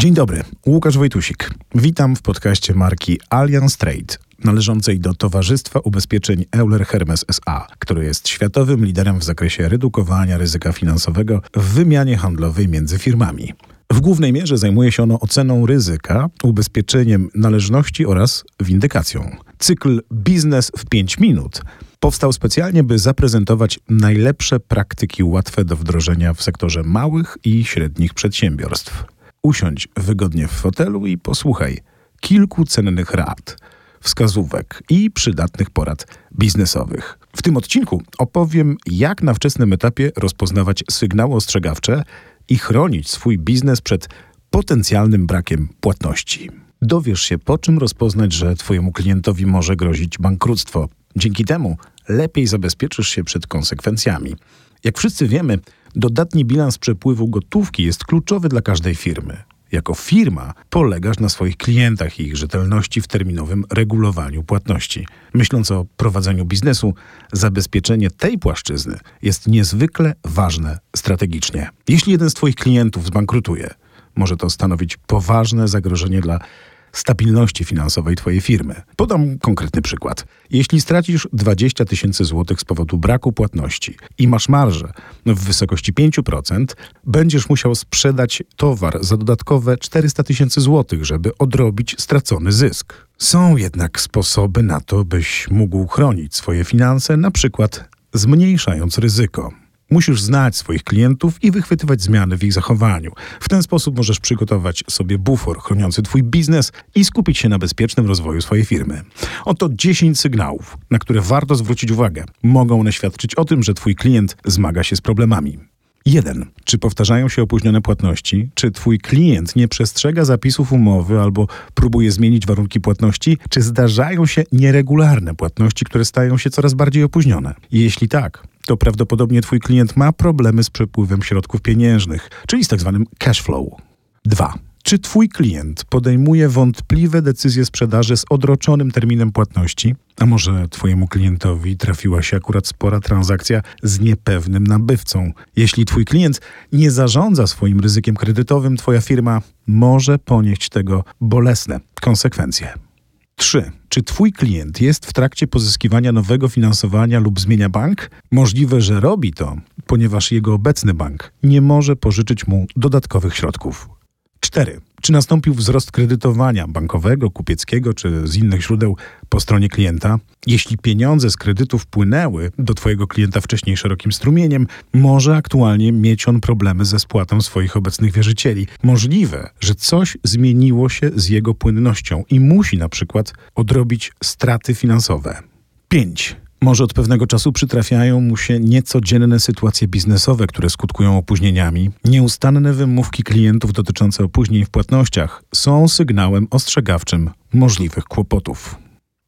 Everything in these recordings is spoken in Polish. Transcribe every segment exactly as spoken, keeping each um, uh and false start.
Dzień dobry, Łukasz Wojtusik. Witam w podcaście marki Allianz Trade, należącej do Towarzystwa Ubezpieczeń Euler Hermes S A, które jest światowym liderem w zakresie redukowania ryzyka finansowego w wymianie handlowej między firmami. W głównej mierze zajmuje się ono oceną ryzyka, ubezpieczeniem należności oraz windykacją. Cykl Biznes w pięć minut powstał specjalnie, by zaprezentować najlepsze praktyki łatwe do wdrożenia w sektorze małych i średnich przedsiębiorstw. Usiądź wygodnie w fotelu i posłuchaj kilku cennych rad, wskazówek i przydatnych porad biznesowych. W tym odcinku opowiem, jak na wczesnym etapie rozpoznawać sygnały ostrzegawcze i chronić swój biznes przed potencjalnym brakiem płatności. Dowiesz się, po czym rozpoznać, że twojemu klientowi może grozić bankructwo. Dzięki temu lepiej zabezpieczysz się przed konsekwencjami. Jak wszyscy wiemy, dodatni bilans przepływu gotówki jest kluczowy dla każdej firmy. Jako firma polegasz na swoich klientach i ich rzetelności w terminowym regulowaniu płatności. Myśląc o prowadzeniu biznesu, zabezpieczenie tej płaszczyzny jest niezwykle ważne strategicznie. Jeśli jeden z twoich klientów zbankrutuje, może to stanowić poważne zagrożenie dla stabilności finansowej twojej firmy. Podam konkretny przykład. Jeśli stracisz dwadzieścia tysięcy złotych z powodu braku płatności i masz marżę w wysokości pięć procent, będziesz musiał sprzedać towar za dodatkowe czterysta tysięcy złotych, żeby odrobić stracony zysk. Są jednak sposoby na to, byś mógł chronić swoje finanse, na przykład zmniejszając ryzyko. Musisz znać swoich klientów i wychwytywać zmiany w ich zachowaniu. W ten sposób możesz przygotować sobie bufor chroniący twój biznes i skupić się na bezpiecznym rozwoju swojej firmy. Oto dziesięć sygnałów, na które warto zwrócić uwagę. Mogą one świadczyć o tym, że twój klient zmaga się z problemami. jeden. Czy powtarzają się opóźnione płatności? Czy twój klient nie przestrzega zapisów umowy albo próbuje zmienić warunki płatności? Czy zdarzają się nieregularne płatności, które stają się coraz bardziej opóźnione? Jeśli tak, to prawdopodobnie twój klient ma problemy z przepływem środków pieniężnych, czyli z tak zwanym cash flow. dwa. Czy twój klient podejmuje wątpliwe decyzje sprzedaży z odroczonym terminem płatności? A może twojemu klientowi trafiła się akurat spora transakcja z niepewnym nabywcą? Jeśli twój klient nie zarządza swoim ryzykiem kredytowym, twoja firma może ponieść tego bolesne konsekwencje. trzy. Czy twój klient jest w trakcie pozyskiwania nowego finansowania lub zmienia bank? Możliwe, że robi to, ponieważ jego obecny bank nie może pożyczyć mu dodatkowych środków. cztery. Czy nastąpił wzrost kredytowania bankowego, kupieckiego czy z innych źródeł po stronie klienta? Jeśli pieniądze z kredytów płynęły do twojego klienta wcześniej szerokim strumieniem, może aktualnie mieć on problemy ze spłatą swoich obecnych wierzycieli. Możliwe, że coś zmieniło się z jego płynnością i musi na przykład odrobić straty finansowe. pięć. Może od pewnego czasu przytrafiają mu się niecodzienne sytuacje biznesowe, które skutkują opóźnieniami. Nieustanne wymówki klientów dotyczące opóźnień w płatnościach są sygnałem ostrzegawczym możliwych kłopotów.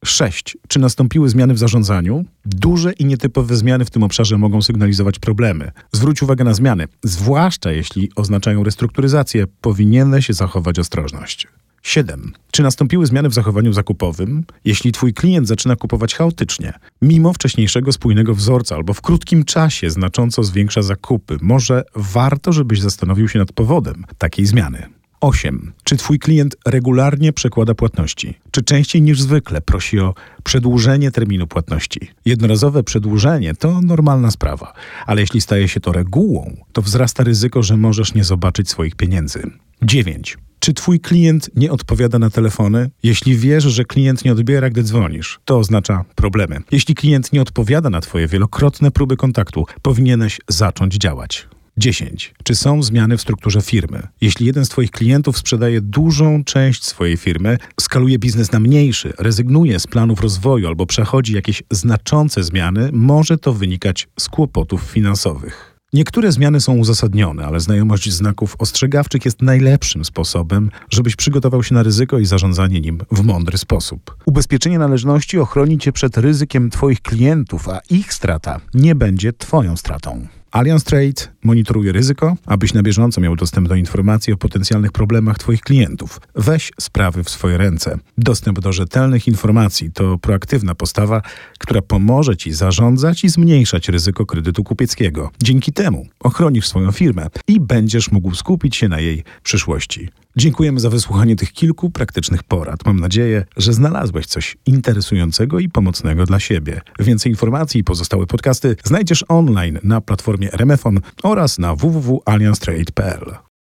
sześć. Czy nastąpiły zmiany w zarządzaniu? Duże i nietypowe zmiany w tym obszarze mogą sygnalizować problemy. Zwróć uwagę na zmiany, zwłaszcza jeśli oznaczają restrukturyzację, powinieneś zachować ostrożność. siedem. Czy nastąpiły zmiany w zachowaniu zakupowym? Jeśli twój klient zaczyna kupować chaotycznie, mimo wcześniejszego spójnego wzorca albo w krótkim czasie znacząco zwiększa zakupy, może warto, żebyś zastanowił się nad powodem takiej zmiany. osiem. Czy twój klient regularnie przekłada płatności? Czy częściej niż zwykle prosi o przedłużenie terminu płatności? Jednorazowe przedłużenie to normalna sprawa, ale jeśli staje się to regułą, to wzrasta ryzyko, że możesz nie zobaczyć swoich pieniędzy. dziewięć. Czy twój klient nie odpowiada na telefony? Jeśli wiesz, że klient nie odbiera, gdy dzwonisz, to oznacza problemy. Jeśli klient nie odpowiada na twoje wielokrotne próby kontaktu, powinieneś zacząć działać. dziesięć. Czy są zmiany w strukturze firmy? Jeśli jeden z twoich klientów sprzedaje dużą część swojej firmy, skaluje biznes na mniejszy, rezygnuje z planów rozwoju albo przechodzi jakieś znaczące zmiany, może to wynikać z kłopotów finansowych. Niektóre zmiany są uzasadnione, ale znajomość znaków ostrzegawczych jest najlepszym sposobem, żebyś przygotował się na ryzyko i zarządzanie nim w mądry sposób. Ubezpieczenie należności ochroni cię przed ryzykiem twoich klientów, a ich strata nie będzie twoją stratą. Allianz Trade monitoruje ryzyko, abyś na bieżąco miał dostęp do informacji o potencjalnych problemach Twoich klientów. Weź sprawy w swoje ręce. Dostęp do rzetelnych informacji to proaktywna postawa, która pomoże Ci zarządzać i zmniejszać ryzyko kredytu kupieckiego. Dzięki temu ochronisz swoją firmę i będziesz mógł skupić się na jej przyszłości. Dziękujemy za wysłuchanie tych kilku praktycznych porad. Mam nadzieję, że znalazłeś coś interesującego i pomocnego dla siebie. Więcej informacji i pozostałe podcasty znajdziesz online na platformie Remefon oraz na w w w kropka allianz trade kropka p l.